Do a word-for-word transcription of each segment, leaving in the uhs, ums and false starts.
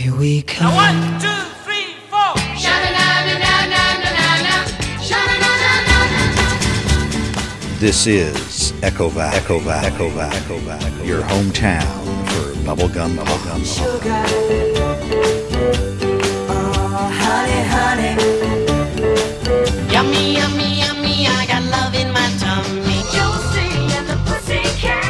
Here we come. Now one, two, three, four. This is EchoVac, EchoVac, EchoVac, EchoVac, your hometown for bubblegum, bubblegum, bubblegum. Oh, honey, honey. Yummy, yummy, yummy, I got love in my tummy. Josie and the Pussycat.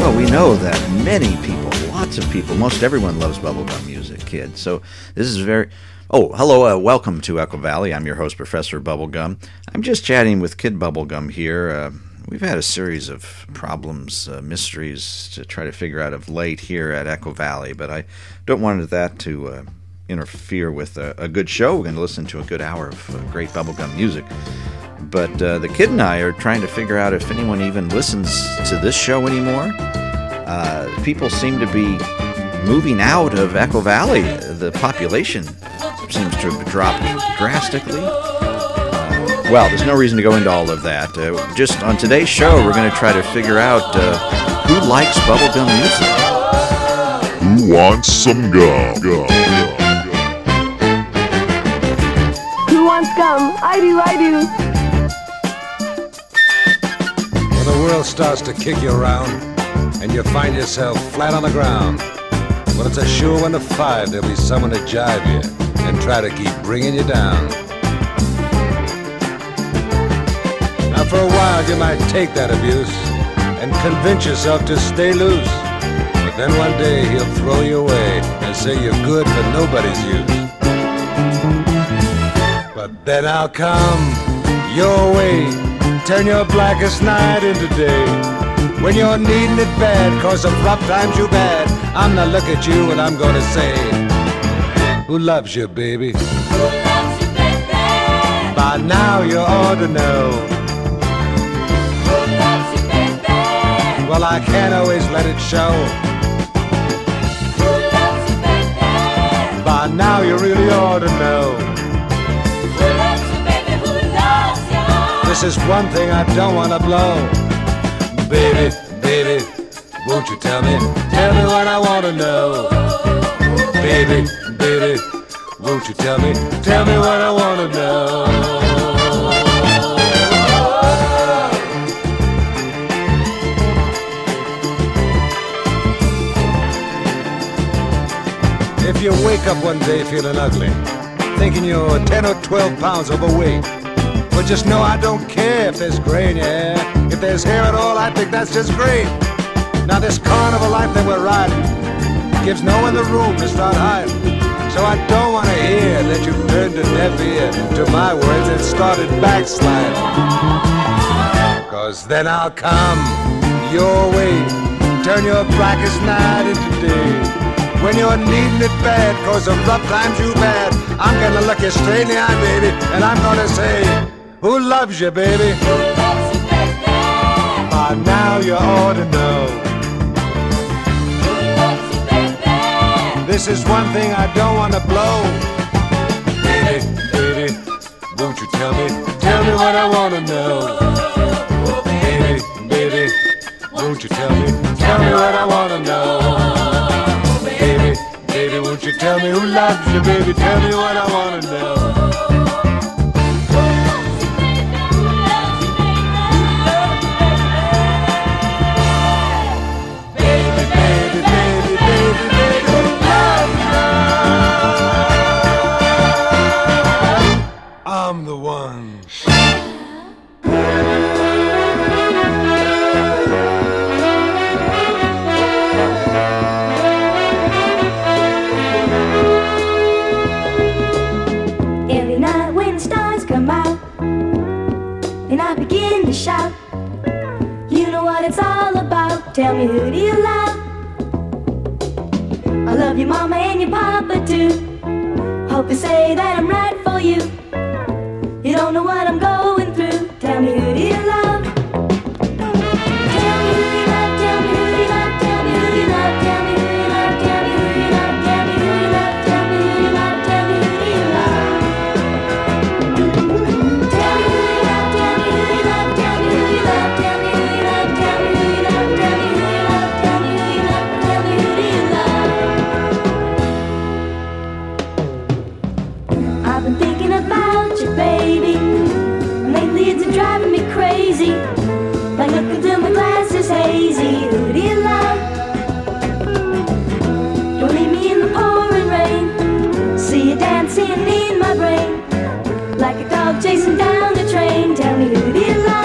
Well, we know that many people, lots of people, most everyone loves bubblegum music, kids. So this is very... Oh, hello, uh, welcome to Echo Valley. I'm your host, Professor Bubblegum. I'm just chatting with Kid Bubblegum here. Uh, we've had a series of problems, uh, mysteries to try to figure out of late here at Echo Valley, but I don't want that to... Uh, interfere with a, a good show. We're going to listen to a good hour of uh, great bubblegum music. But uh, the kid and I are trying to figure out if anyone even listens to this show anymore. Uh, people seem to be moving out of Echo Valley. The population seems to have dropped drastically. Uh, well, there's no reason to go into all of that. Uh, just on today's show, we're going to try to figure out uh, who likes bubblegum music. Who wants some gum? gum. Gum. I do, I do. When the world starts to kick you around and you find yourself flat on the ground, well, it's a sure one to five there'll be someone to jive you and try to keep bringing you down. Now, for a while, you might take that abuse and convince yourself to stay loose. But then one day he'll throw you away and say you're good for nobody's use. But then I'll come your way, turn your blackest night into day. When you're needing it bad, cause of rough times you bad, I'm gonna look at you and I'm gonna say, who loves you, baby? Who loves you, baby? By now you ought to know. Who loves you, baby? Well, I can't always let it show. Who loves you, baby? By now you really ought to know. This is one thing I don't want to blow. Baby, baby, won't you tell me? Tell me what I want to know. Baby, baby, won't you tell me? Tell me what I want to know. If you wake up one day feeling ugly, thinking you're ten or twelve pounds overweight, but just know I don't care if there's gray in your hair. If there's hair at all, I think that's just great. Now this carnival life that we're riding gives no one the room to start hiding. So I don't want to hear that you've turned a deaf ear to my words and started backsliding. Cause then I'll come your way, turn your blackest night into day. When you're needing it bad, cause of rough times you bad, I'm gonna look you straight in the eye, baby, and I'm gonna say, who loves you, baby? Who loves you, baby? By now you ought to know. Who loves you, baby? This is one thing I don't want to blow. Baby, baby, won't you tell me? Tell me what I want to know. Baby, baby, won't you tell me? Tell me what I want to know. Baby, baby, won't you tell me who loves you, baby? Tell me what I want to know. I'm the one. Every night when the stars come out and I begin to shout, you know what it's all about. Tell me, who do you love? I love your mama and your papa too. Hope it's your baby. Lately it's driving me crazy. Like looking through my glasses hazy. Who do you love? Don't leave me in the pouring rain. See you dancing in my brain. Like a dog chasing down the train. Tell me who do you love?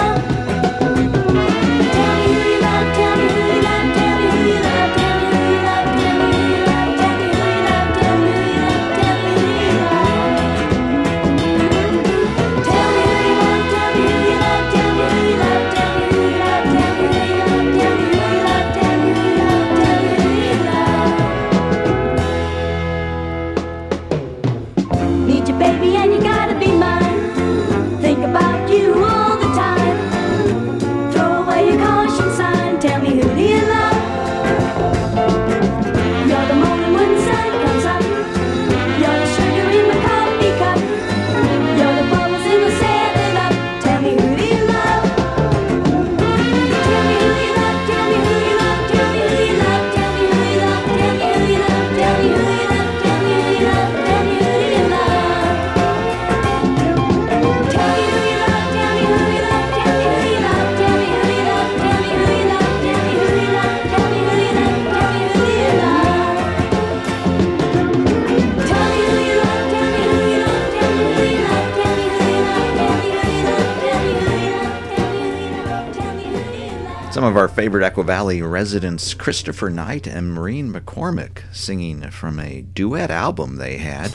Some of our favorite Echo Valley residents, Christopher Knight and Maureen McCormick, singing from a duet album they had.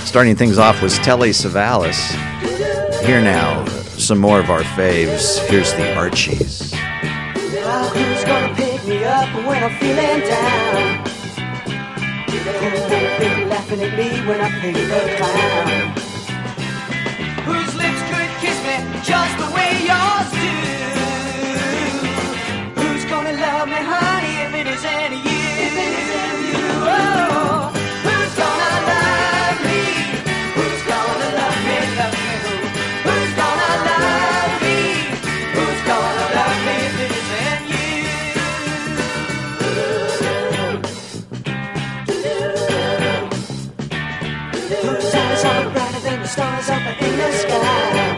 Starting things off was Telly Savalas. Here now, some more of our faves. Here's the Archies. Well, who's gonna pick me up when I'm feeling down? Who's gonna be laughing at me when I think a clown? Whose lips could kiss me just the way yours do? Love me, honey, if it is any you. If it is any you, oh, who's gonna love me? Who's gonna love me, love me? Who's gonna love me? Who's gonna love me if it is any you? Whose eyes are brighter than the stars up in the sky?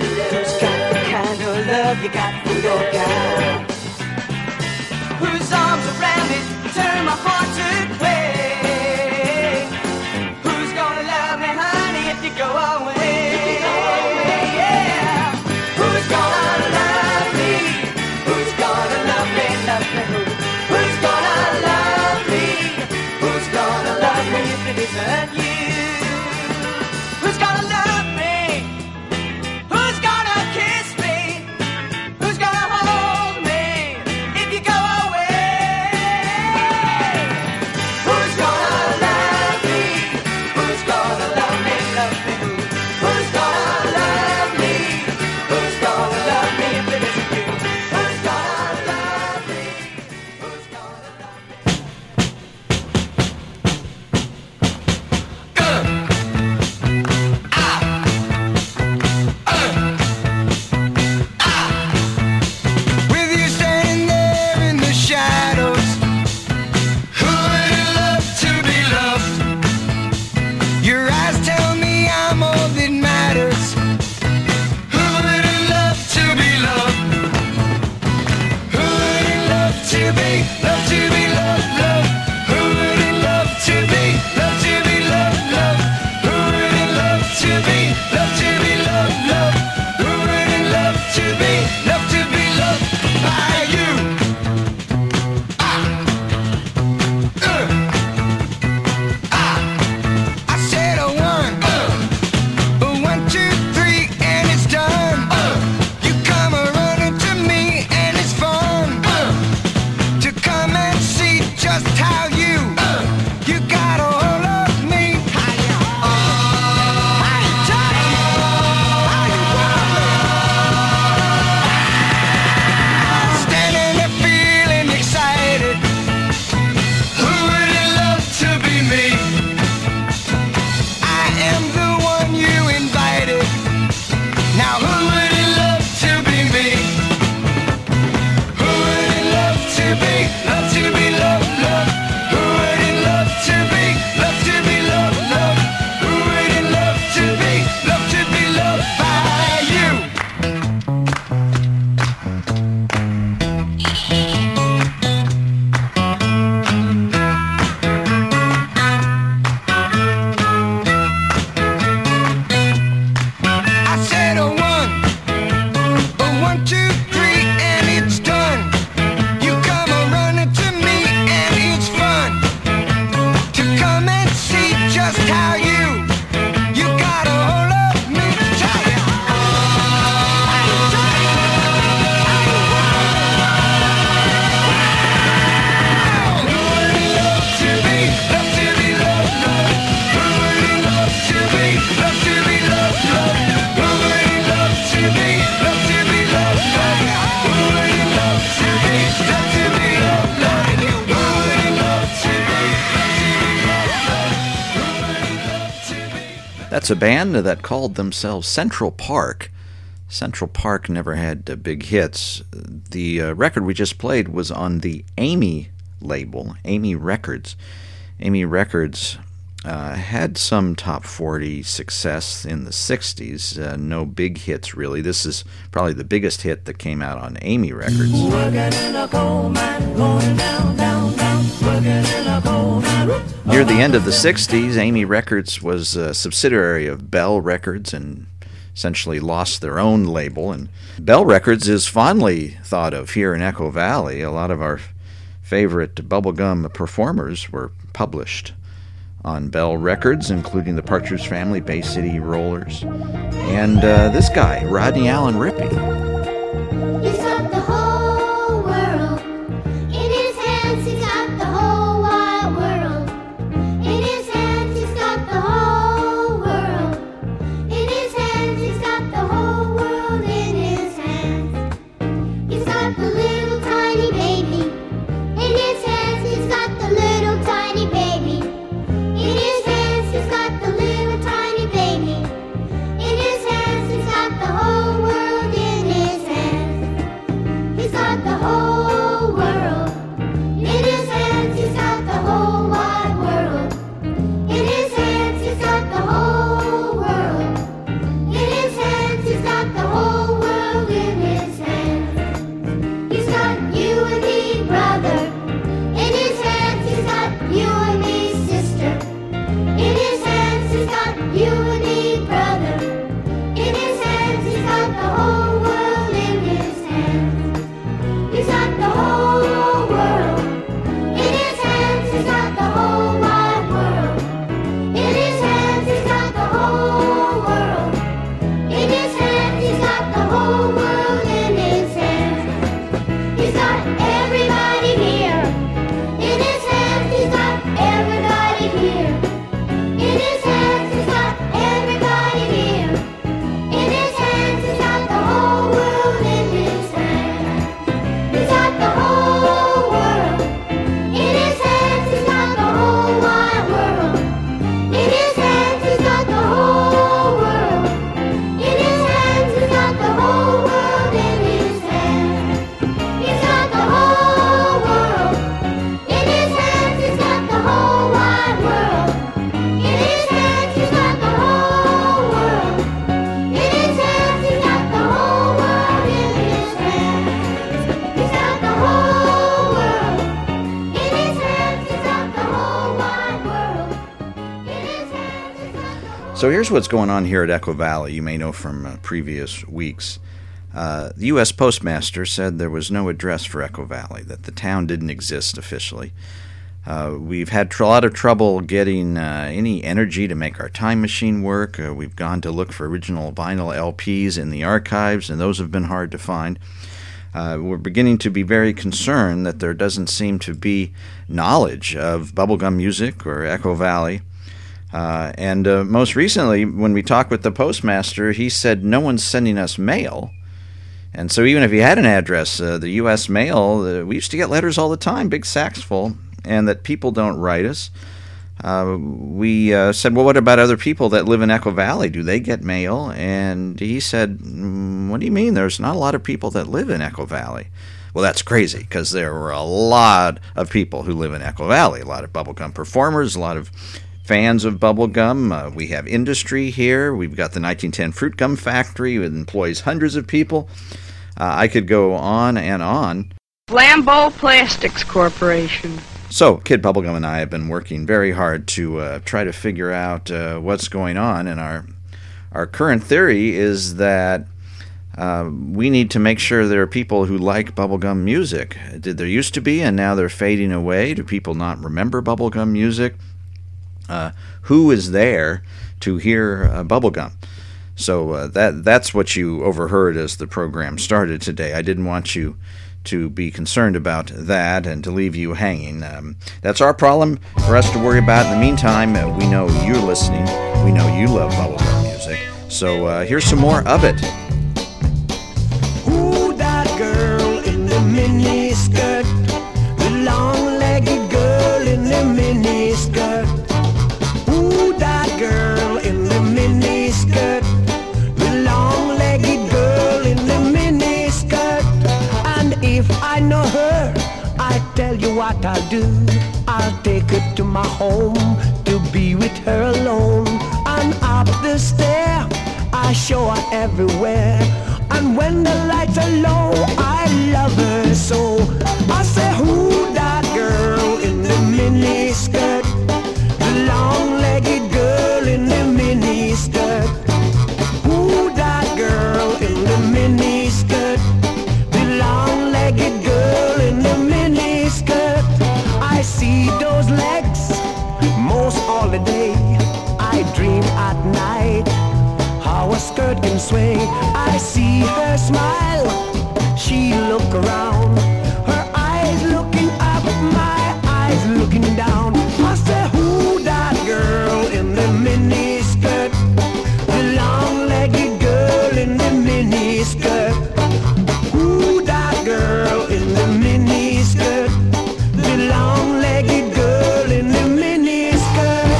Who's got the kind of love you got for your guy? Whose arms around me turn my heart to clay? Who's gonna love me, honey, if you go away? Yeah. Who's gonna love me? Who's gonna love me, love me? Who's gonna love me? Who's gonna love me if it isn't you? Who's gonna love me? Who's gonna kiss me? Who's gonna hold me? That's a band that called themselves Central Park. Central Park never had uh, big hits. The uh, record we just played was on the Amy label, Amy Records. Amy Records uh, had some top forty success in the sixties. Uh, no big hits, really. This is probably the biggest hit that came out on Amy Records. Working in a coal mine, going down, down, down. Working in a coal mine. Near the end of the sixties, Amy Records was a subsidiary of Bell Records and essentially lost their own label. And Bell Records is fondly thought of here in Echo Valley. A lot of our favorite bubblegum performers were published on Bell Records, including the Partridge Family, Bay City Rollers, and uh, this guy, Rodney Allen Rippy. So here's what's going on here at Echo Valley. You may know from uh, previous weeks. Uh, the U S Postmaster said there was no address for Echo Valley, that the town didn't exist officially. Uh, we've had a lot of trouble getting uh, any energy to make our time machine work. Uh, we've gone to look for original vinyl L Ps in the archives, and those have been hard to find. Uh, we're beginning to be very concerned that there doesn't seem to be knowledge of bubblegum music or Echo Valley. Uh, and uh, most recently, when we talked with the postmaster, he said no one's sending us mail. And so even if he had an address, uh, the U S mail, uh, we used to get letters all the time, big sacks full, and that people don't write us. Uh, we uh, said, well, what about other people that live in Echo Valley? Do they get mail? And he said, mm, what do you mean? There's not a lot of people that live in Echo Valley. Well, that's crazy, because there were a lot of people who live in Echo Valley, a lot of bubblegum performers, a lot of fans of bubblegum. Uh, we have industry here. We've got the nineteen ten Fruit Gum Factory that employs hundreds of people. Uh, I could go on and on. Lambeau Plastics Corporation. So, Kid Bubblegum and I have been working very hard to uh, try to figure out uh, what's going on, and our, our current theory is that uh, we need to make sure there are people who like bubblegum music. Did there used to be, and now they're fading away? Do people not remember bubblegum music? Uh, who is there to hear uh, bubblegum? So uh, that that's what you overheard as the program started today. I didn't want you to be concerned about that and to leave you hanging. Um, that's our problem for us to worry about. In the meantime, uh, we know you're listening. We know you love bubblegum music. So uh, here's some more of it. Ooh, that girl in the mini skirt, the long-legged girl in the mini skirt. Girl in the middle. do, I'll take her to my home to be with her alone. And up the stair, I show her everywhere. And when the lights are low, I love her so. I say, who that girl in the mini skirt? The long-legged girl in the mini skirt. Who that girl in the mini skirt? The long-legged girl in the mini skirt. I see those legs most all the day. I dream at night how a skirt can sway. I see her smile, she look around, her eyes looking up, my eyes looking down. I say, who that girl in the mini skirt? The long-legged girl in the mini skirt. Who that girl in the mini skirt? The long-legged girl in the mini skirt.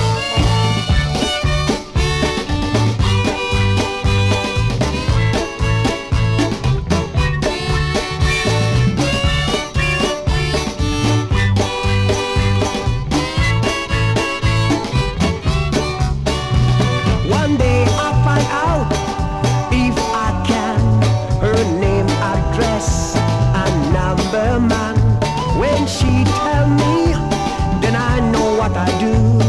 One day I'll find out if I can her name, address, and number, man. When she tell me, then I know what I do.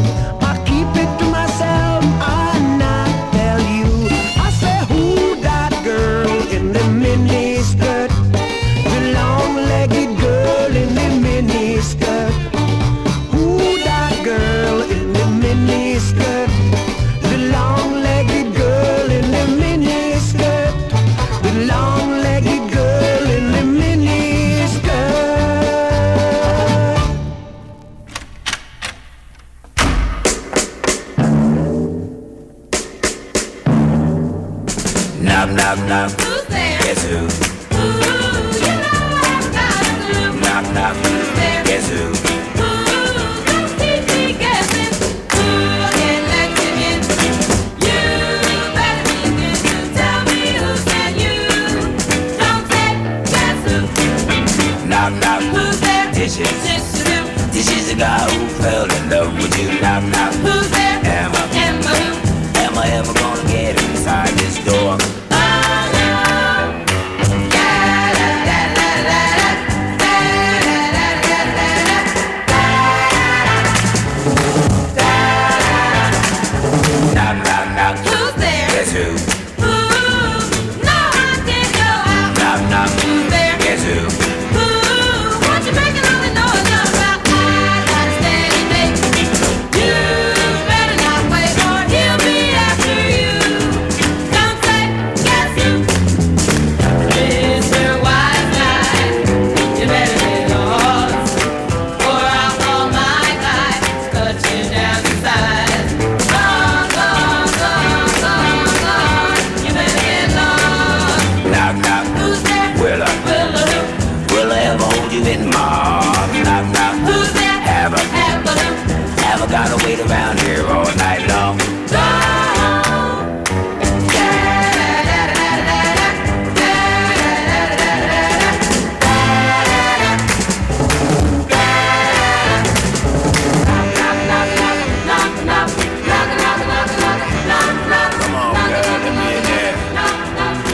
I keep it to myself, I not tell you. I say, who that girl in the mini skirt? The long-legged girl in the mini skirt. Who that girl in the mini skirt? The long-legged girl in the mini skirt. The long-legged girl in the mini skirt. Nom nom nom. Who's there? Guess who? Ooh, you know I've got to. Nom nom. Who's there? Guess who? Ooh, don't keep me guessing. Who can let you in? You better be good to tell me who said you. Don't say guess who. Nom nom. Who's there? Dishes. Dishes who? Dishes the guy who fell in love with you. Nom nom. Who's there? Emma. Emma who? Am I ever gonna get inside this door? Oh, no. Da da da da da da. Da da da da da da. Knock knock knock. Who's there? Guess who? Ooh, no, I can't go out. Knock knock. Who's there? Guess who? Ooh, what you making all the noise about? I got standing baby. You better not wait, or he'll be after you. Don't say guess who, Mister Wise Guy. You better get a horse, or I'll call my guy to cut you down to size. Gone, gone, gone, gone, gone. You better get lost. Knock knock. Who's there? Will I? Will who? Will I ever hold you in my arms? Knock knock. Who's there? Have I? Have a who? Have I gotta wait around here all night long? Gone. Da da da da da da. Da da da da da da. Come on, girl, let me in there.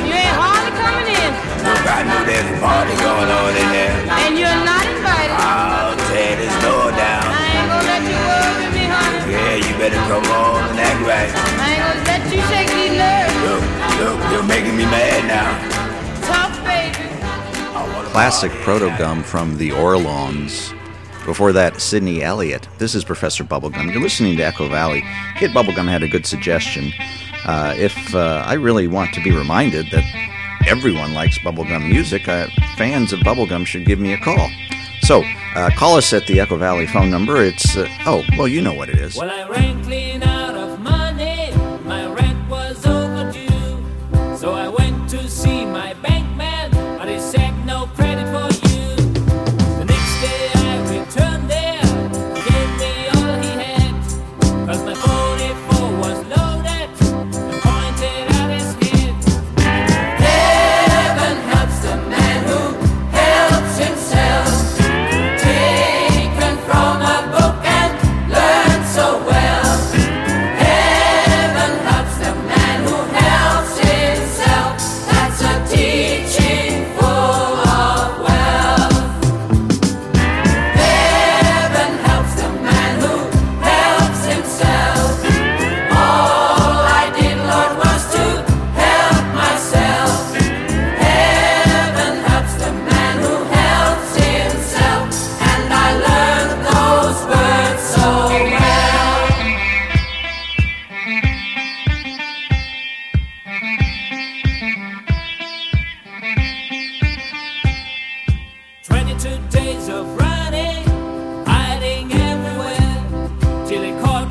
You ain't hardly coming in, Look, I knew there's a party going on in there. and you're not invited. I'll tear this door down. I ain't gonna let you over me, honey. Yeah, you better come on and act right. I ain't gonna let you shake me nerves. Look, look, you're making me mad now. Tough baby. Classic proto-gum from the Orlons. Before that, Sidney Elliott. This is Professor Bubblegum. You're listening to Echo Valley. Kid Bubblegum had a good suggestion. Uh, if uh, I really want to be reminded that everyone likes bubblegum music, uh, fans of bubblegum should give me a call. So, uh, call us at the Echo Valley phone number. It's, uh, oh, well, you know what it is. Well, I ran clean out of money. My rent was overdue. So I went to see my bank man, but he said no credit for you. The next day I returned there, he gave me all he had. Cause my forty-four was loaded and pointed at his head. Heaven helps the man who helps himself. Taken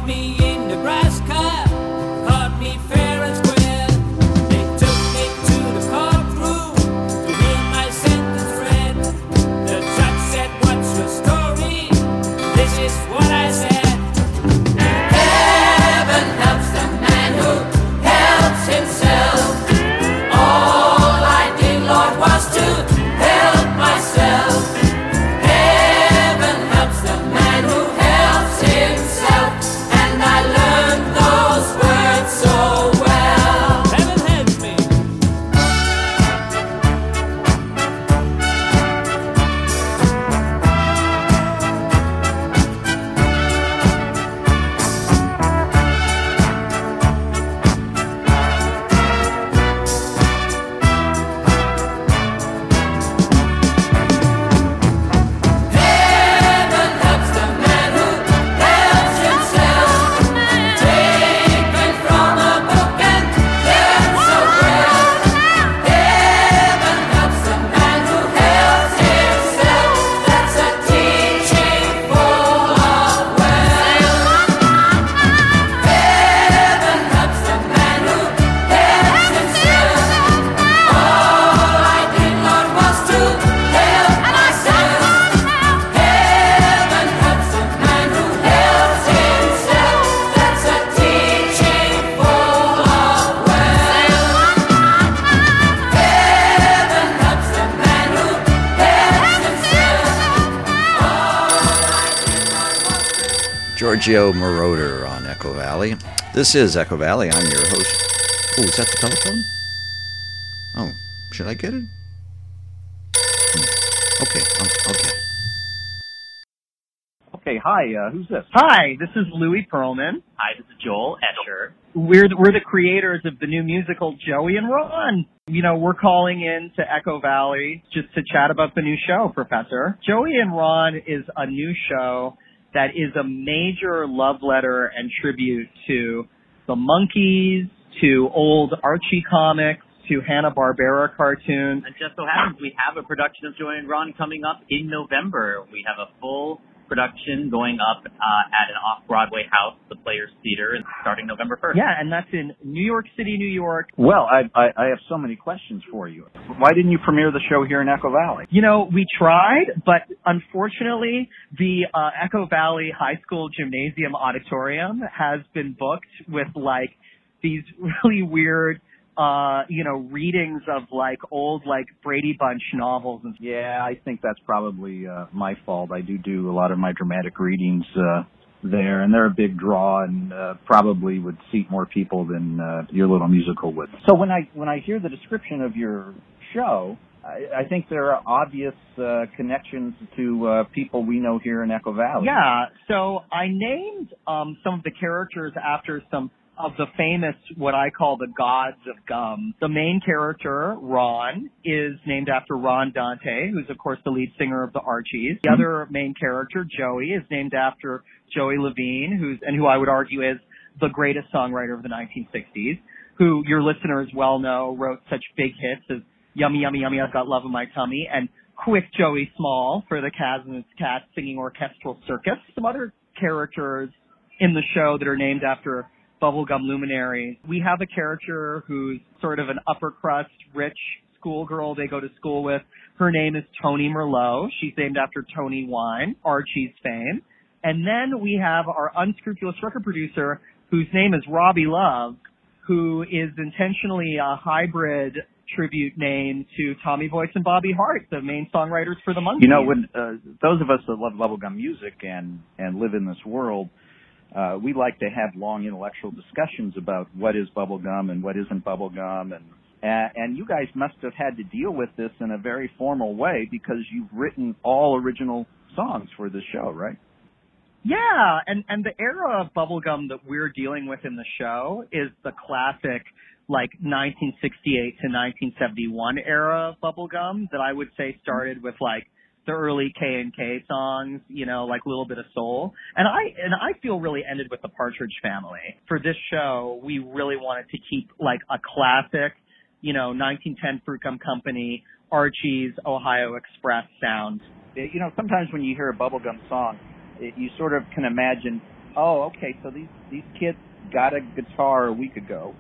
caught me in Nebraska, caught me fair and square. They took me to the courtroom to hear my sentence read. The judge said, "What's your story?" This is what I said. Heaven helps the man who helps himself. All I did, Lord, was to help myself. Joe Maroder on Echo Valley. This is Echo Valley. I'm your host. Oh, is that the telephone? Oh, should I get it? Hmm. Okay, I'll, I'll get it. Okay, hi, uh, who's this? Hi, this is Louie Pearlman. Hi, this is Joel Etcher. We're the, we're the creators of the new musical Joey and Ron. You know, we're calling in to Echo Valley just to chat about the new show, Professor. Joey and Ron is a new show that is a major love letter and tribute to the Monkees, to old Archie comics, to Hanna-Barbera cartoons. And just so happens we have a production of Joey and Ron coming up in November. We have a full production going up uh, at an off-Broadway house, the Players Theater, starting November first. Yeah, and that's in New York City, New York. Well, I, I, I have so many questions for you. Why didn't you premiere the show here in Echo Valley? You know, we tried, but unfortunately, the uh, Echo Valley High School Gymnasium Auditorium has been booked with, like, these really weird Uh, you know, readings of, like, old, like, Brady Bunch novels. And yeah, I think that's probably uh, my fault. I do do a lot of my dramatic readings uh, there, and they're a big draw and uh, probably would seat more people than uh, your little musical would. So when I when I hear the description of your show, I, I think there are obvious uh, connections to uh, people we know here in Echo Valley. Yeah, so I named um, some of the characters after some of the famous, what I call the gods of gum. The main character, Ron, is named after Ron Dante, who's, of course, the lead singer of the Archies. The mm-hmm. other main character, Joey, is named after Joey Levine, who's and who I would argue is the greatest songwriter of the nineteen sixties, who your listeners well know wrote such big hits as Yummy, Yummy, Yummy, I've Got Love in My Tummy, and Quick Joey Small for the Kasenetz-Katz Singing Orchestral Circus. Some other characters in the show that are named after bubblegum luminaries. We have a character who's sort of an upper crust, rich schoolgirl they go to school with. Her name is Toni Merlot. She's named after Toni Wine, Archie's fame. And then we have our unscrupulous record producer, whose name is Robbie Love, who is intentionally a hybrid tribute name to Tommy Boyce and Bobby Hart, the main songwriters for the Monkees. You know, when uh, those of us that love bubblegum music and, and live in this world, Uh, we like to have long intellectual discussions about what is bubblegum and what isn't bubblegum. And, and you guys must have had to deal with this in a very formal way because you've written all original songs for this show, right? Yeah, and, and the era of bubblegum that we're dealing with in the show is the classic, like, nineteen sixty-eight to nineteen seventy-one era of bubblegum that I would say started with, like, the early K and K songs, you know, like a little bit of soul. And I and I feel really ended with the Partridge Family. For this show, we really wanted to keep, like, a classic, you know, nineteen ten Fruitcum Company, Archie's Ohio Express sound. You know, sometimes when you hear a bubblegum song, it, you sort of can imagine oh, okay, so these, these kids got a guitar a week ago,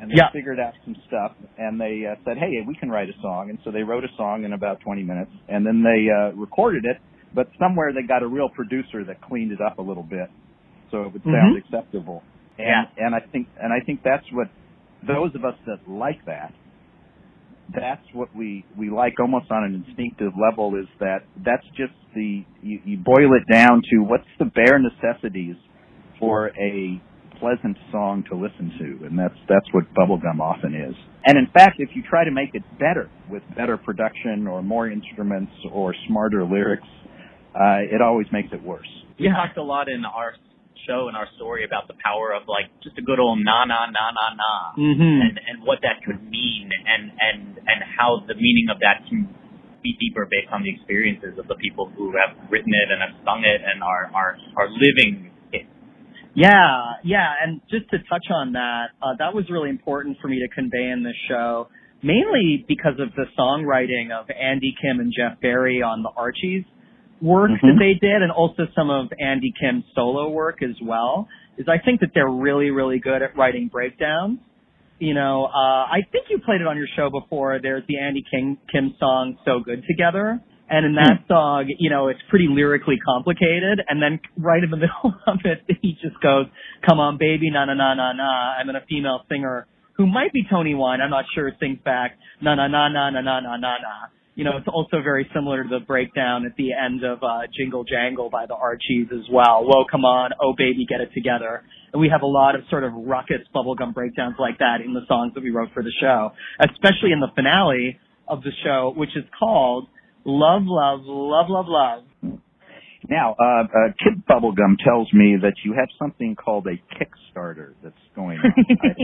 and they yeah. figured out some stuff, and they uh, said, hey, we can write a song. And so they wrote a song in about twenty minutes, and then they uh, recorded it, but somewhere they got a real producer that cleaned it up a little bit so it would sound mm-hmm. acceptable. And, yeah. and I think and I think that's what those of us that like that, that's what we, we like almost on an instinctive level, is that that's just the, you, you boil it down to what's the bare necessities for a pleasant song to listen to, and that's that's what bubblegum often is. And in fact, if you try to make it better with better production or more instruments or smarter lyrics, uh, it always makes it worse. We yeah. talked a lot in our show and our story about the power of like just a good old na na na na na, mm-hmm. and and what that could mean, and and and how the meaning of that can be deeper based on the experiences of the people who have written it and have sung it and are are are living it. Yeah, yeah, and just to touch on that, uh, that was really important for me to convey in this show, mainly because of the songwriting of Andy Kim and Jeff Barry on the Archies work mm-hmm. that they did, and also some of Andy Kim's solo work as well, is I think that they're really, really good at writing breakdowns. You know, uh, I think you played it on your show before. There's the Andy Kim, Kim song, So Good Together. And in that hmm. song, you know, it's pretty lyrically complicated. And then right in the middle of it, he just goes, come on, baby, na-na-na-na-na. And then a female singer who might be Toni Wine, I'm not sure, sings back, na-na-na-na-na-na-na-na-na. You know, it's also very similar to the breakdown at the end of uh, Jingle Jangle by the Archies as well. Whoa, come on. Oh, baby, get it together. And we have a lot of sort of ruckus bubblegum breakdowns like that in the songs that we wrote for the show, especially in the finale of the show, which is called Love, Love, Love, Love, Love. Now, uh, uh, Kid Bubblegum tells me that you have something called a Kickstarter that's going on. Right?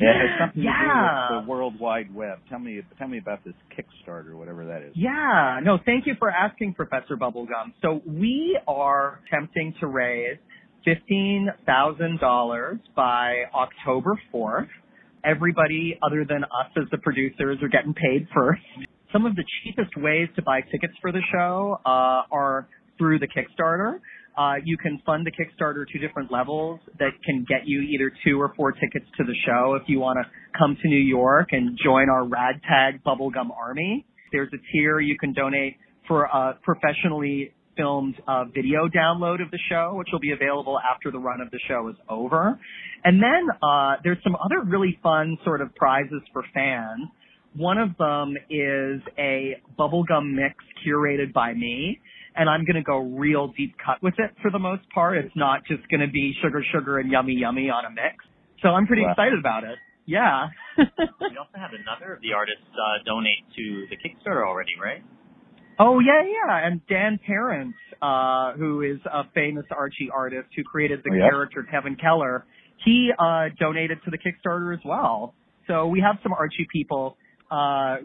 Yeah, it has something yeah. to do with the World Wide Web. Tell me, tell me about this Kickstarter, whatever that is. Yeah, no, thank you for asking, Professor Bubblegum. So we are attempting to raise fifteen thousand dollars by October fourth. Everybody other than us as the producers are getting paid first. Some of the cheapest ways to buy tickets for the show uh, are through the Kickstarter. Uh, you can fund the Kickstarter to different levels that can get you either two or four tickets to the show if you want to come to New York and join our ragtag bubblegum army. There's a tier you can donate for a professionally filmed uh, video download of the show, which will be available after the run of the show is over. And then uh, there's some other really fun sort of prizes for fans. One of them is a bubblegum mix curated by me. And I'm going to go real deep cut with it for the most part. It's not just going to be Sugar Sugar and Yummy Yummy on a mix. So I'm pretty wow. excited about it. Yeah. We also had another of the artists uh, donate to the Kickstarter already, right? Oh, yeah, yeah. And Dan Parent, uh, who is a famous Archie artist who created the oh, yeah. character Kevin Keller, he uh, donated to the Kickstarter as well. So we have some Archie people. Uh,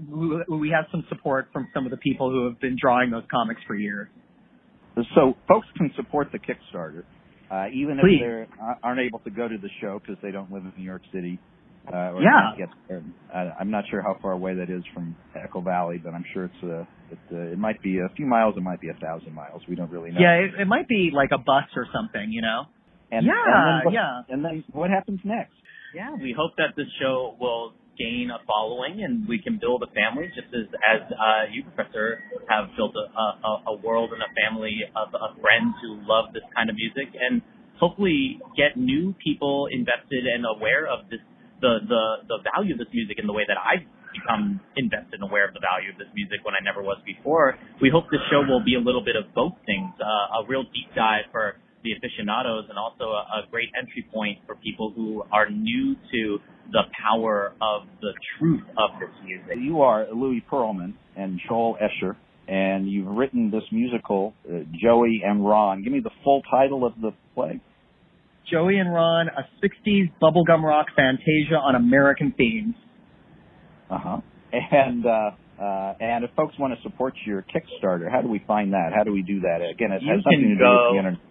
we have some support from some of the people who have been drawing those comics for years. So folks can support the Kickstarter, uh, even Please. if they aren't able to go to the show because they don't live in New York City. Uh, or yeah. Get there. Uh, I'm not sure how far away that is from Echo Valley, but I'm sure it's a, it, uh, it might be a few miles, it might be a thousand miles. We don't really know. Yeah, it, it might be like a bus or something, you know? And, yeah, and then what, yeah. And then what happens next? Yeah, we hope that this show will gain a following and we can build a family just as, as uh, you, Professor, have built a, a, a world and a family of, of friends who love this kind of music, and hopefully get new people invested and aware of this, the, the, the value of this music in the way that I've become invested and aware of the value of this music when I never was before. We hope this show will be a little bit of both things, uh, a real deep dive for the aficionados and also a, a great entry point for people who are new to the power of the truth of this music. You are Louie Pearlman and Joel Etcher, and you've written this musical, uh, Joey and Ron. Give me the full title of the play. Joey and Ron, a sixties bubblegum rock fantasia on American themes. Uh-huh. And, uh, Uh, and if folks want to support your Kickstarter, how do we find that? How do we do that? Again, it you has something to do go... with the internet.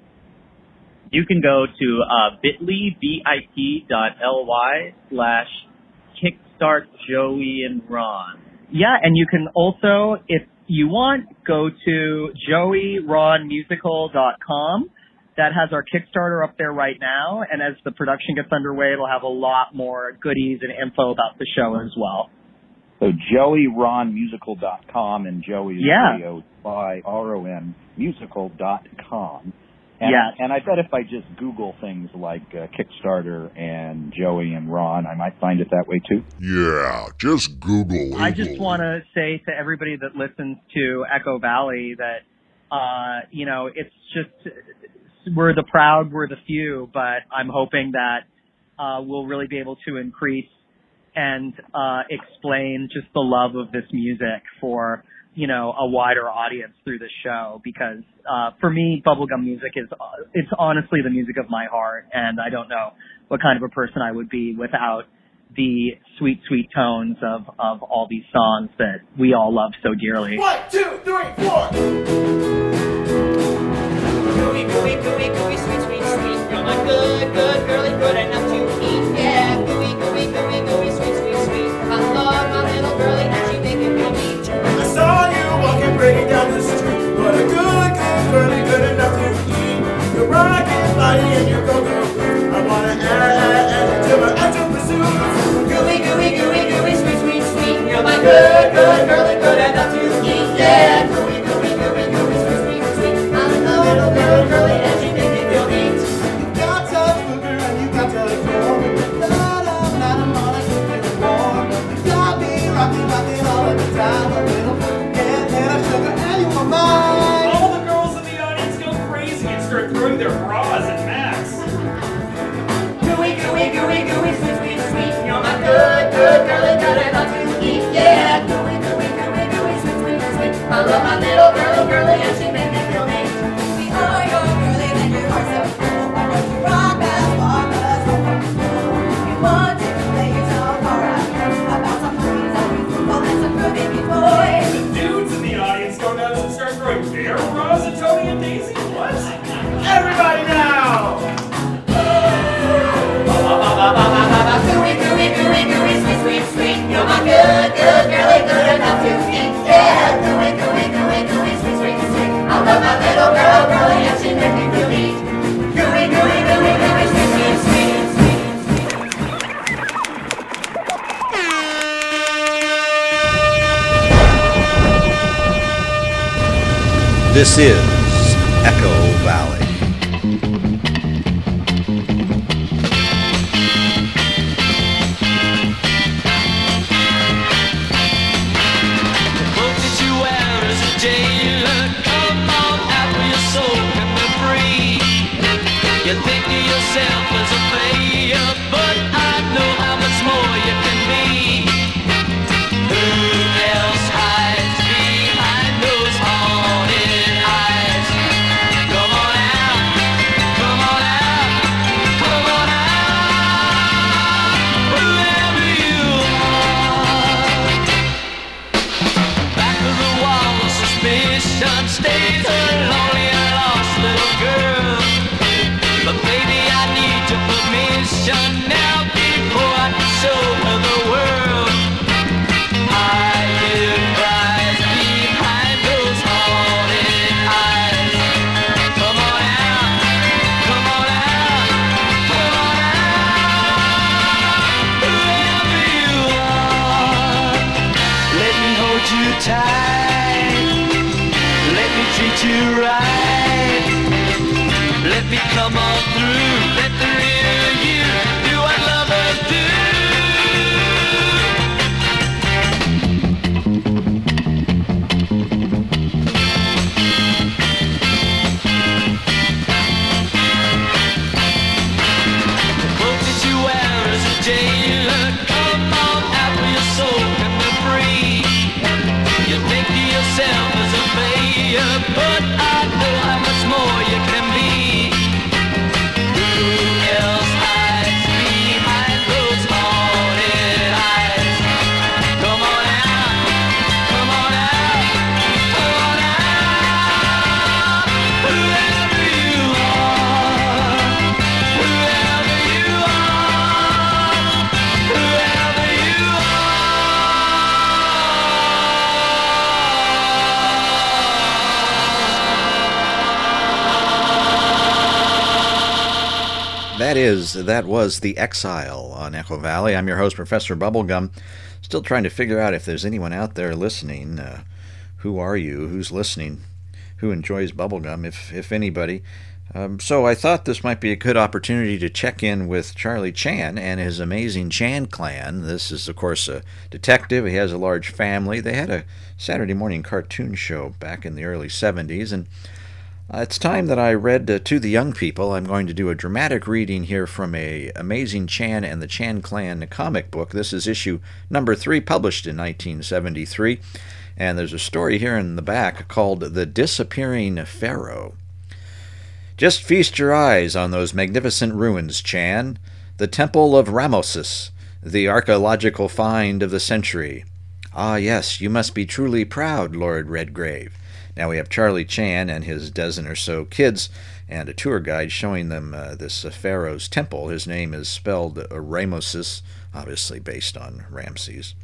You can go to uh, bit.ly, B I T dot L-Y slash kickstart Joey and Ron. Yeah, and you can also, if you want, go to joey ron musical dot com. that has our Kickstarter up there right now. And as the production gets underway, it'll have a lot more goodies and info about the show as well. So joey ron musical dot com and Joey yeah. J O Y R O N musical dot com. And, yes. and I bet if I just Google things like uh, Kickstarter and Joey and Ron, I might find it that way, too. Yeah, just Google it. I just want to say to everybody that listens to Echo Valley that, uh, you know, it's just we're the proud, we're the few, but I'm hoping that uh, we'll really be able to increase and uh, explain just the love of this music for you know, a wider audience through the show because, uh, for me, bubblegum music is, uh, it's honestly the music of my heart. And I don't know what kind of a person I would be without the sweet, sweet tones of, of all these songs that we all love so dearly. One, two, three, four. Gooey, gooey, gooey, gooey, sweet, sweet, sweet. From a good, good girly, good enough to eat. Yeah, gooey, gooey, gooey, gooey, sweet, sweet, sweet. I love my little girly and you make it really saw you walking pretty down the street, but a good, good, really good enough to eat. Your rockin' body and your go-go, I wanna add, add, add to my actual pursuit. Gooey, gooey, gooey, gooey, sweet, sweet, sweet. You're my good, good, really good enough to eat. Yeah, gooey, gooey, gooey, gooey, sweet, sweet, sweet. I'm a little girl, girly, and she thinks it will eat. You got to look her and you got to look her. Not a, not a molecule anymore. You got me rockin', rockin' all of the time, a little. All the girls in the audience go crazy and start throwing their bras at Max. Gooey, gooey, gooey, gooey, sweet, sweet, sweet. You're my good, good girly, good enough to eat. Yeah, gooey, gooey, gooey, gooey, sweet, sweet, sweet. I love my little girly, girly, and she makes me feel neat. We are your girly, and you are so cool. I want to rock as long as I want to. You want to play yourself far out here about some movies that we do. Well, that's a groovy boy. The dudes in the audience go down and start throwing bear bras at Tony and Daisy. What? Everybody now! Gooey, gooey, gooey, gooey, sweet, sweet, sweet. You're my good, good girly, good enough to eat. Yeah, gooey, gooey, gooey, gooey, sweet, sweet, sweet. I love my little girl, girly, and she makes me feel neat. Gooey, gooey, gooey, gooey, sweet, sweet, sweet. This is Echo Valley. But I know how much more you can be. is, that was The Exile on Echo Valley. I'm your host, Professor Bubblegum. Still trying to figure out if there's anyone out there listening. Uh, who are you? Who's listening? Who enjoys bubblegum, if if anybody? Um, so I thought this might be a good opportunity to check in with Charlie Chan and his Amazing Chan Clan. This is, of course, a detective. He has a large family. They had a Saturday morning cartoon show back in the early seventies, and it's time that I read uh, to the young people. I'm going to do a dramatic reading here from a Amazing Chan and the Chan Clan comic book. This is issue number three, published in nineteen seventy-three, and there's a story here in the back called The Disappearing Pharaoh. Just feast your eyes on those magnificent ruins, Chan. The Temple of Ramosus, the archaeological find of the century. Ah, yes, you must be truly proud, Lord Redgrave. Now we have Charlie Chan and his dozen or so kids and a tour guide showing them uh, this uh, pharaoh's temple. His name is spelled uh, Ramosus, obviously based on Ramses.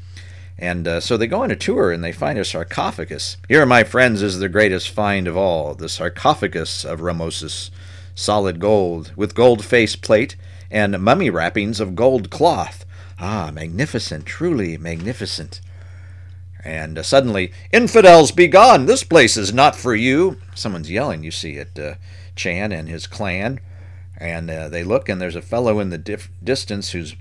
And uh, so they go on a tour, and they find a sarcophagus. Here, my friends, is the greatest find of all, the sarcophagus of Ramosus, solid gold, with gold face plate, and mummy wrappings of gold cloth. Ah, magnificent, truly magnificent. And uh, suddenly, infidels be gone, this place is not for you. Someone's yelling, you see, at uh, Chan and his clan. And uh, they look, and there's a fellow in the dif- distance who's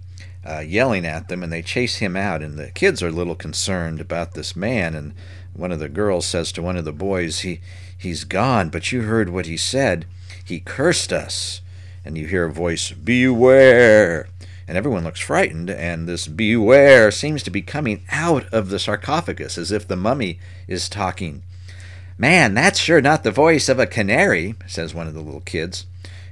Uh, yelling at them, and they chase him out, and the kids are a little concerned about this man, and one of the girls says to one of the boys, he he's gone, but you heard what he said. He cursed us. And you hear a voice, beware, and everyone looks frightened, and this beware seems to be coming out of the sarcophagus, as if the mummy is talking. Man, that's sure not the voice of a canary, says one of the little kids.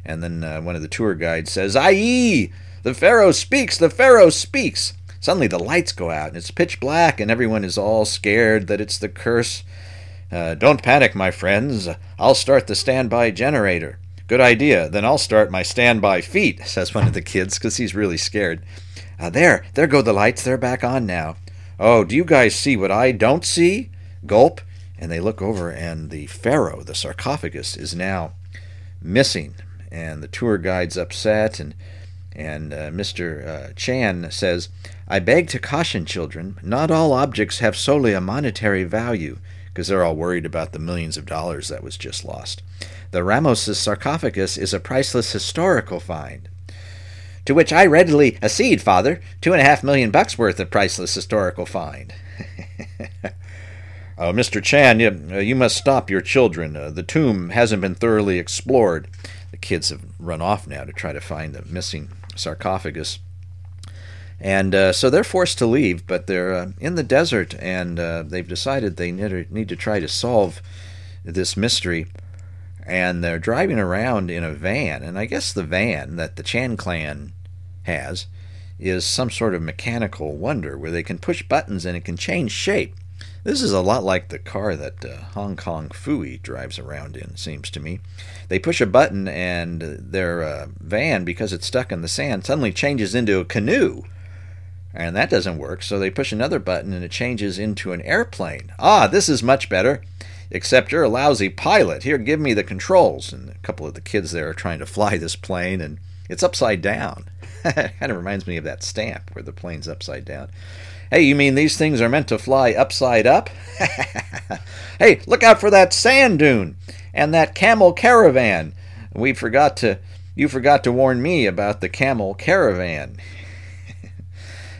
And then uh, one of the tour guides says, aye, the Pharaoh speaks! The Pharaoh speaks! Suddenly the lights go out, and it's pitch black, and everyone is all scared that it's the curse. Uh, don't panic, my friends. I'll start the standby generator. Good idea. Then I'll start my standby feet, says one of the kids, because he's really scared. Uh, there, there go the lights. They're back on now. Oh, do you guys see what I don't see? Gulp. And they look over, and the Pharaoh, the sarcophagus, is now missing. And the tour guide's upset, and... And uh, Mister Uh, Chan says, I beg to caution, children, not all objects have solely a monetary value, because they're all worried about the millions of dollars that was just lost. The Ramos's sarcophagus is a priceless historical find. To which I readily accede, Father, two and a half million bucks worth of priceless historical find. uh, Mister Chan, you, uh, you must stop your children. Uh, the tomb hasn't been thoroughly explored. The kids have run off now to try to find the missing sarcophagus, and uh, so they're forced to leave, but they're uh, in the desert, and uh, they've decided they need to try to solve this mystery, and they're driving around in a van, and I guess the van that the Chan clan has is some sort of mechanical wonder where they can push buttons and it can change shape. This is a lot like the car that uh, Hong Kong Phooey drives around in, seems to me. They push a button, and their uh, van, because it's stuck in the sand, suddenly changes into a canoe. And that doesn't work, so they push another button, and it changes into an airplane. Ah, this is much better, except you're a lousy pilot. Here, give me the controls. And a couple of the kids there are trying to fly this plane, and it's upside down. It kind of reminds me of that stamp where the plane's upside down. Hey, you mean these things are meant to fly upside up? Hey, look out for that sand dune and that camel caravan. We forgot to, you forgot to warn me about the camel caravan.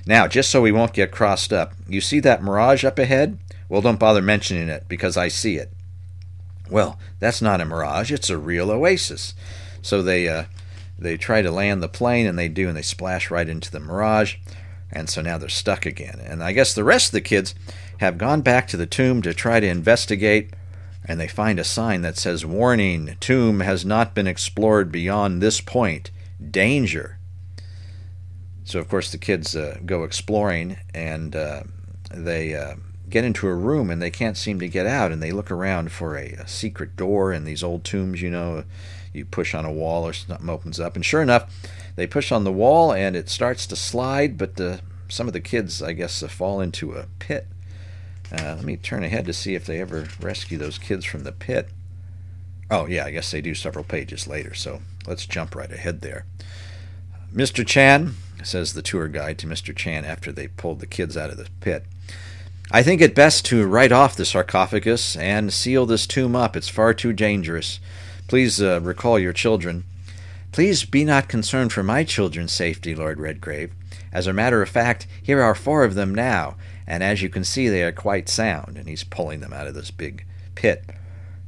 Now, just so we won't get crossed up, you see that mirage up ahead? Well, don't bother mentioning it because I see it. Well, that's not a mirage. It's a real oasis. So they, uh, they try to land the plane, and they do, and they splash right into the mirage. And so now they're stuck again. And I guess the rest of the kids have gone back to the tomb to try to investigate, and they find a sign that says, warning, tomb has not been explored beyond this point. Danger. So, of course, the kids uh, go exploring, and uh, they uh, get into a room, and they can't seem to get out, and they look around for a, a secret door in these old tombs, you know. You push on a wall, or something opens up, and sure enough, they push on the wall, and it starts to slide, but uh, some of the kids, I guess, uh, fall into a pit. Uh, let me turn ahead to see if they ever rescue those kids from the pit. Oh, yeah, I guess they do several pages later, so let's jump right ahead there. "Mister Chan," says the tour guide to Mister Chan after they pulled the kids out of the pit, "I think it best to write off the sarcophagus and seal this tomb up. It's far too dangerous. Please uh, recall your children." "Please be not concerned for my children's safety, Lord Redgrave. As a matter of fact, here are four of them now, and as you can see, they are quite sound." And he's pulling them out of this big pit.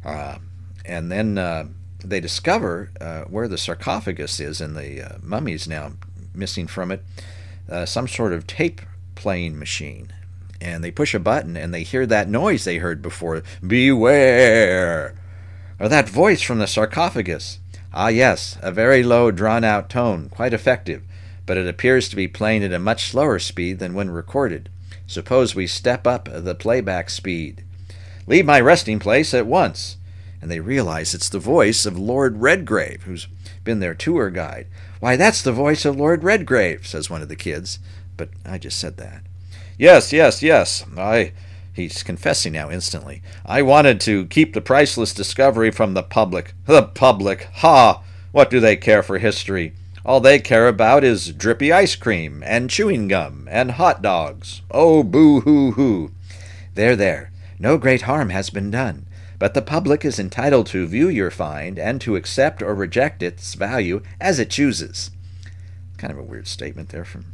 Uh, and then uh, they discover uh, where the sarcophagus is, and the uh, mummy's now missing from it, uh, some sort of tape playing machine. And they push a button, and they hear that noise they heard before, "Beware!" Or that voice from the sarcophagus. Ah, yes, a very low, drawn-out tone, quite effective, but it appears to be playing at a much slower speed than when recorded. Suppose we step up the playback speed. "Leave my resting place at once." And they realize it's the voice of Lord Redgrave, who's been their tour guide. "Why, that's the voice of Lord Redgrave," says one of the kids. But I just said that. Yes, yes, yes. I, he's confessing now instantly. "I wanted to keep the priceless discovery from the public. The public, ha! What do they care for history? All they care about is drippy ice cream and chewing gum and hot dogs. Oh, boo-hoo-hoo." There, there. No great harm has been done, but the public is entitled to view your find and to accept or reject its value as it chooses. Kind of a weird statement there from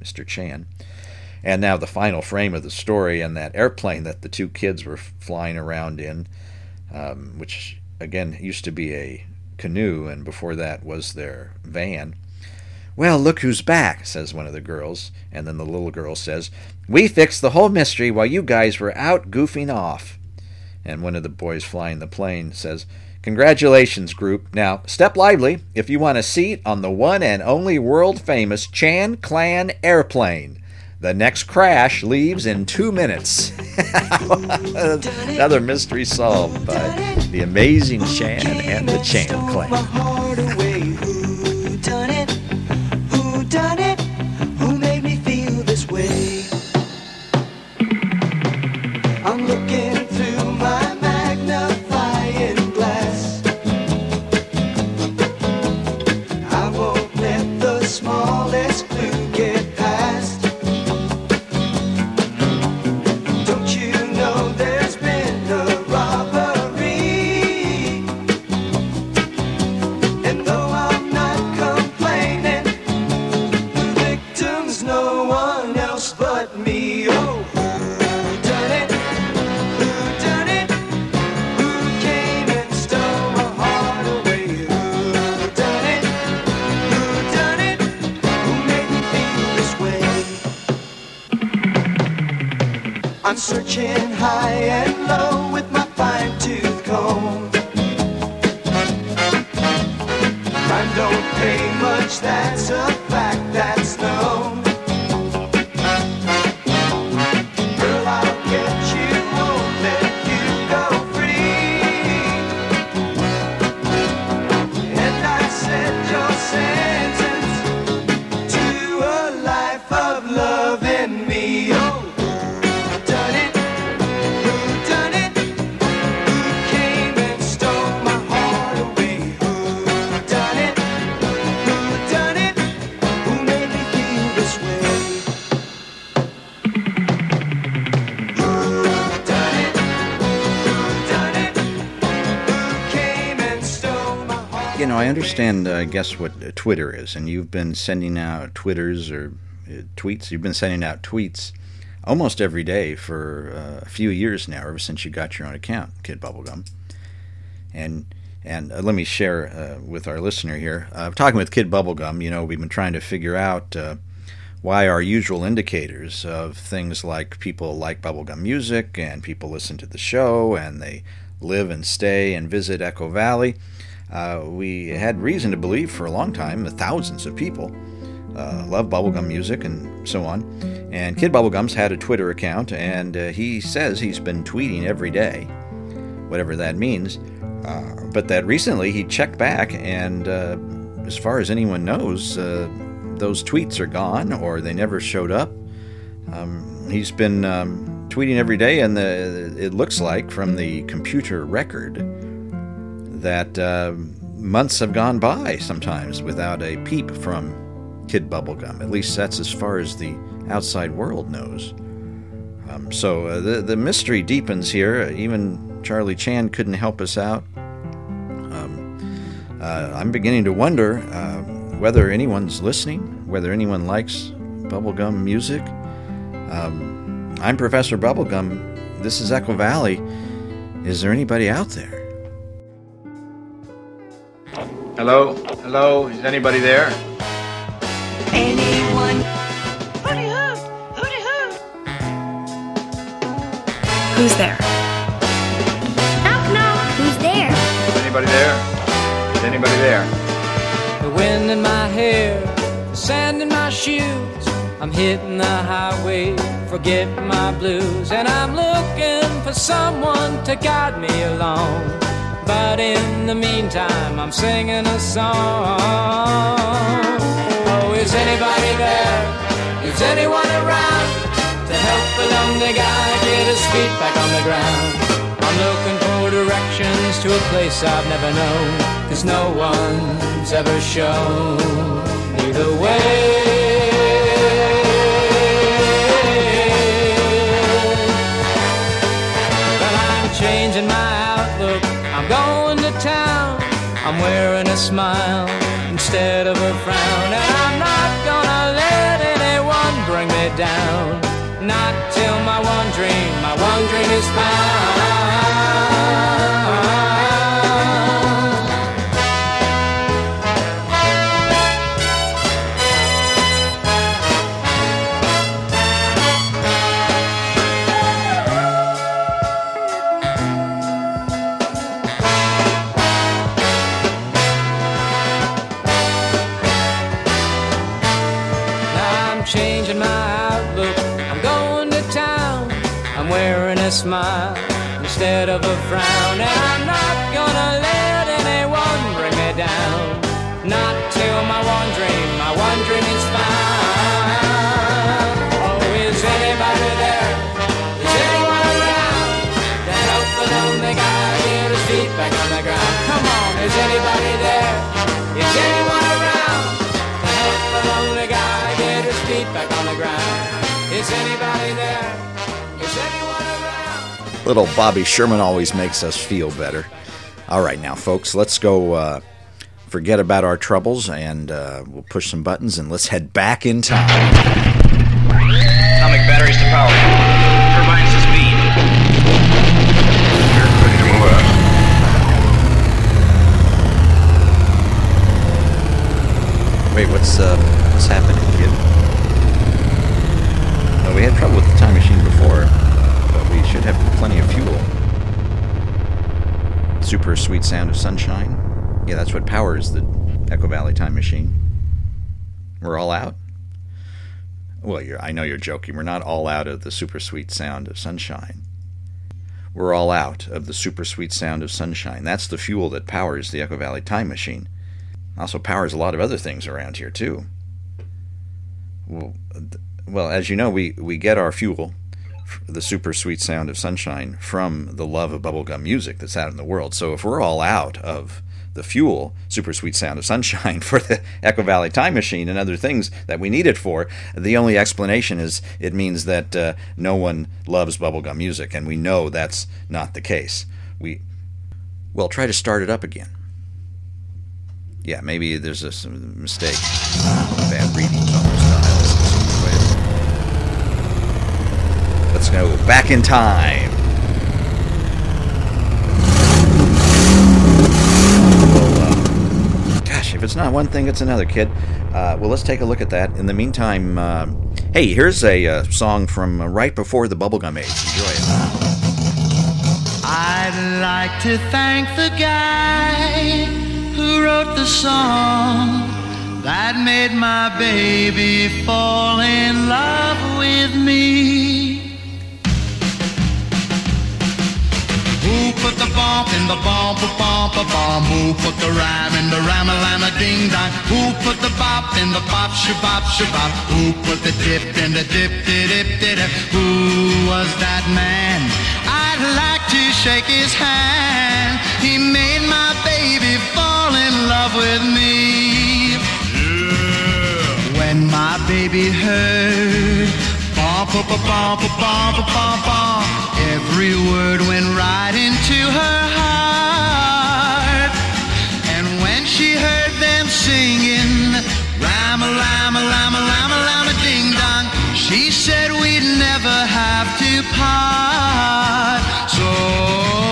Mister Chan. And now the final frame of the story and that airplane that the two kids were flying around in, um, which, again, used to be a canoe, and before that was their van. "Well, look who's back," says one of the girls. And then the little girl says, "We fixed the whole mystery while you guys were out goofing off." And one of the boys flying the plane says, "Congratulations, group. Now, step lively if you want a seat on the one and only world-famous Chan Clan airplane. The next crash leaves in two minutes. Another mystery solved by the Amazing Chan and the Chan Clan. Who done it? Who done it? Who made me feel this way? I'm looking through my magnifying glass. I won't let the smallest clue get past. I'm searching high and low with my fine-tooth comb. Time don't pay much, that's a fact, that's known. I understand, I uh, guess, what Twitter is, and you've been sending out Twitters or uh, tweets. You've been sending out tweets almost every day for uh, a few years now, ever since you got your own account, Kid Bubblegum. And and uh, let me share uh, with our listener here. I'm uh, talking with Kid Bubblegum. You know, we've been trying to figure out uh, why our usual indicators of things like people like bubblegum music and people listen to the show and they live and stay and visit Echo Valley. Uh, we had reason to believe for a long time that thousands of people uh, love bubblegum music and so on. And Kid Bubblegum's had a Twitter account, and uh, he says he's been tweeting every day, whatever that means. Uh, but that recently he checked back, and uh, as far as anyone knows, uh, those tweets are gone or they never showed up. Um, he's been um, tweeting every day, and the, it looks like from the computer record that uh, months have gone by sometimes without a peep from Kid Bubblegum. At least that's as far as the outside world knows. Um, so uh, the, the mystery deepens here. Even Charlie Chan couldn't help us out. Um, uh, I'm beginning to wonder uh, whether anyone's listening, whether anyone likes bubblegum music. Um, I'm Professor Bubblegum. This is Echo Valley. Is there anybody out there? Hello? Hello? Is anybody there? Anyone? Hooty hoo! Hooty hoo! Who's there? Knock knock! Who's there? Is anybody there? Is anybody there? The wind in my hair, the sand in my shoes. I'm hitting the highway, forget my blues. And I'm looking for someone to guide me along. But in the meantime, I'm singing a song. Oh, is anybody there? Is anyone around to help a lonely guy get his feet back on the ground? I'm looking for directions to a place I've never known, 'cause no one's ever shown me the way. But I'm changing my outlook. I'm going to town, I'm wearing a smile instead of a frown. And I'm not gonna let anyone bring me down, not till my one dream, my one dream is smile instead of a frown. And I'm not gonna let anyone bring me down, not till my one dream, my one dream is found. Oh, is anybody there? Is anyone around to help the lonely guy get his feet back on the ground? Come on, is anybody there? Is anyone around to help the lonely guy get his feet back on the ground? Is anybody there? Is anyone? Little Bobby Sherman always makes us feel better. All right, now, folks, let's go uh, forget about our troubles, and uh, we'll push some buttons, and let's head back in time. Atomic batteries to power. Turbines to speed. You're ready to move out. Wait, what's, uh, what's happening, kid? Oh, we had trouble with the time machine before. We should have plenty of fuel. Super sweet sound of sunshine. Yeah, that's what powers the Echo Valley time machine. We're all out? Well, you're, I know you're joking. We're not all out of the super sweet sound of sunshine. We're all out of the super sweet sound of sunshine. That's the fuel that powers the Echo Valley time machine. Also powers a lot of other things around here, too. Well, well as you know, we, we get our fuel, the super sweet sound of sunshine, from the love of bubblegum music that's out in the world. So if we're all out of the fuel, super sweet sound of sunshine, for the Echo Valley time machine and other things that we need it for, the only explanation is it means that uh, no one loves bubblegum music, and we know that's not the case. We, well, try to start it up again. Yeah, maybe there's a some mistake. Bad readings on those dials. Let's go back in time. Well, uh, gosh, if it's not one thing, it's another, kid. Uh, well, let's take a look at that. In the meantime, uh, hey, here's a uh, song from uh, right before the bubblegum age. Enjoy it. I'd like to thank the guy who wrote the song that made my baby fall in love with me. Who put the bump in the bump a bump a bomb? Who put the rhyme in the ram a lam a ding dong? Who put the bop in the bop shabop shabop? Who put the dip in the dip dip dip dip? Who was that man? I'd like to shake his hand. He made my baby fall in love with me. Yeah. When When my baby heard ba ba ba ba ba ba ba ba, every word went right into her heart. And when she heard them singing rama lama lama lama lama ding dong, she said we'd never have to part. So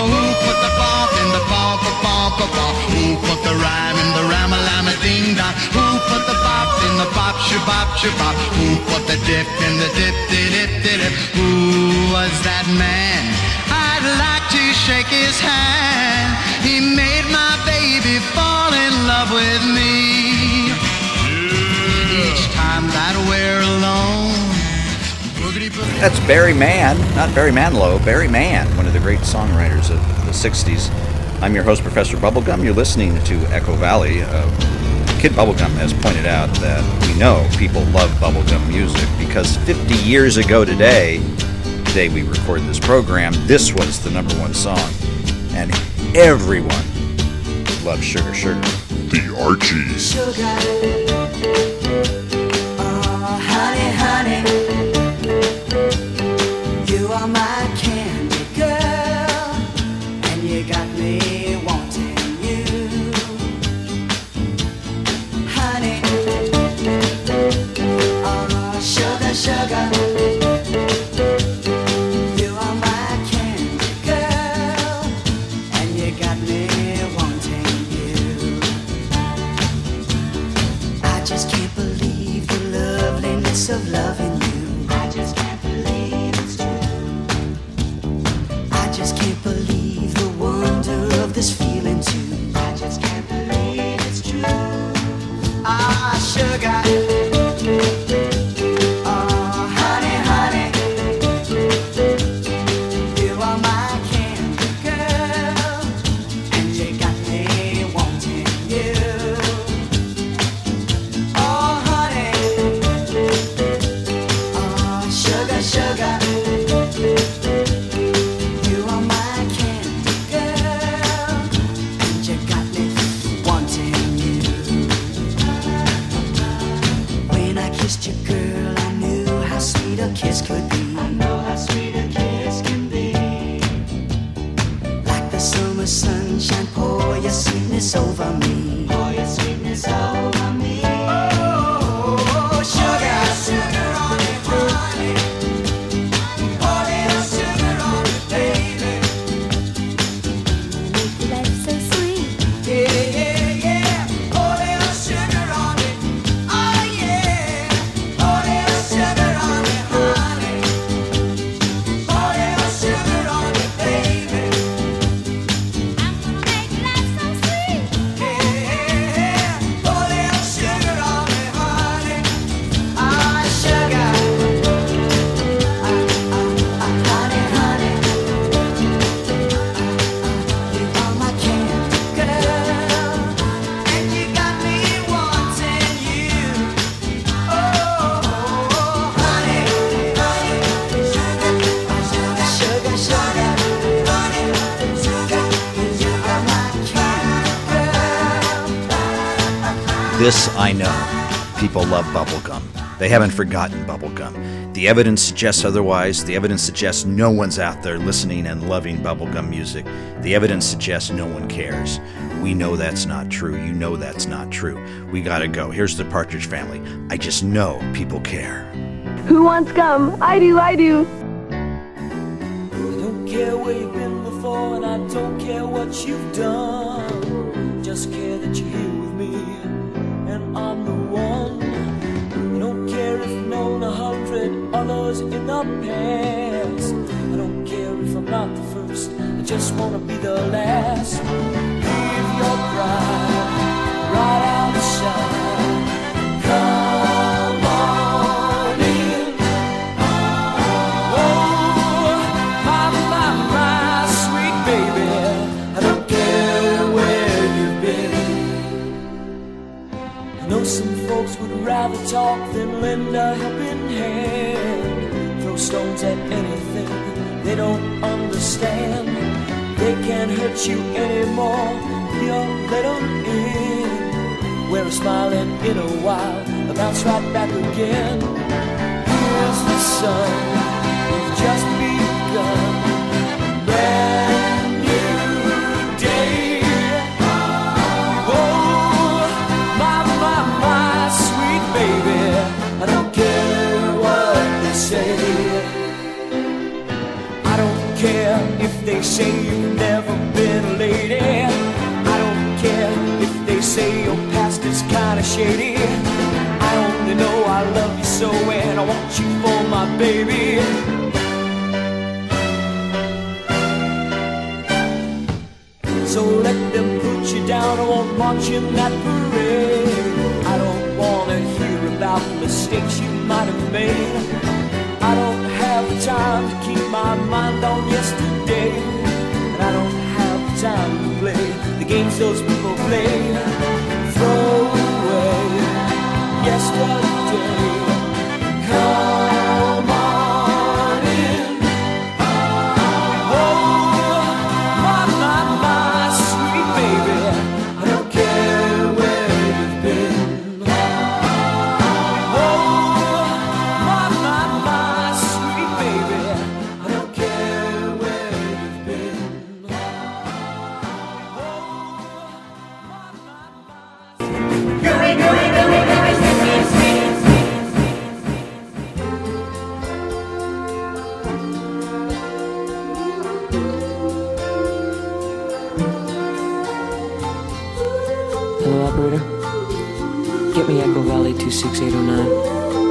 who put the bop in the ba ba ba ba ba? Who put the rhyme in the rama lama ding dong? Who put the bop in the bop shabop shabop? Who put the dip in the dip di dip di dip? Who was that man? I'd like to shake his hand. He made my baby fall in love with me. Each time that we're alone. That's Barry Mann, not Barry Manilow, Barry Mann, one of the great songwriters of the sixties. I'm your host, Professor Bubblegum. You're listening to Echo Valley. Uh, Kid Bubblegum has pointed out that we know people love bubblegum music because fifty years ago today, the day we recorded this program, this was the number one song. And everyone loves Sugar Sugar. The Archies. Sugar. Oh, honey, honey. My candy girl, and you got me wanting you, honey. Oh, sugar, sugar, you are my candy girl, and you got me wanting you. I just can't believe the loveliness of loving you. This feeling too, I just can't believe it's true. Ah, sugar, oh honey, honey, you are my candy girl, and you got me wanting you. Oh honey, oh sugar, sugar. Over me, pour your sweetness over me. Oh, oh, oh sugar, oh, sugar on it, honey. Pour your sugar on it, baby. Life's so sweet. Yeah, yeah, yeah. Pour your sugar on it. Oh yeah. Pour your sugar on it, honey. Pour your sugar on it, baby. This I know. People love bubblegum. They haven't forgotten bubblegum. The evidence suggests otherwise. The evidence suggests no one's out there listening and loving bubblegum music. The evidence suggests no one cares. We know that's not true. You know that's not true. We gotta go. Here's the Partridge Family. I just know people care. Who wants gum? I do, I do. I don't care where you've been before, and I don't care what you've done. Just care that you're here with me. I'm the one. I don't care if known a hundred others in the past. I don't care if I'm not the first. I just want to be the last. Leave your pride right outside. Come on in. Oh, my, my, my sweet baby. I don't care where you've been. Know some folks would rather talk than lend a helping hand. Throw stones at anything they don't understand. They can't hurt you anymore, you'll let them in. Wear a smile and in a while, bounce right back again. Who was the sun? We've just begun. Brand new day. Oh, my, my, my sweet baby. I don't care what they say. I don't care if they say you've never been a lady. I don't care if they say your past is kind of shady. You know I love you so and I want you for my baby. So let them put you down, I won't march in that parade. I don't want to hear about the mistakes you might have made. I don't have time to keep my mind on yesterday. And I don't have time to play the games those people play. Throw yesterday, come on in. Oh, my, my, my sweet baby, I don't care where you've been. Oh, my, my, my sweet baby, I don't care where you've been. Oh, my, my, my. Operator, get me Echo Valley two six eight oh nine.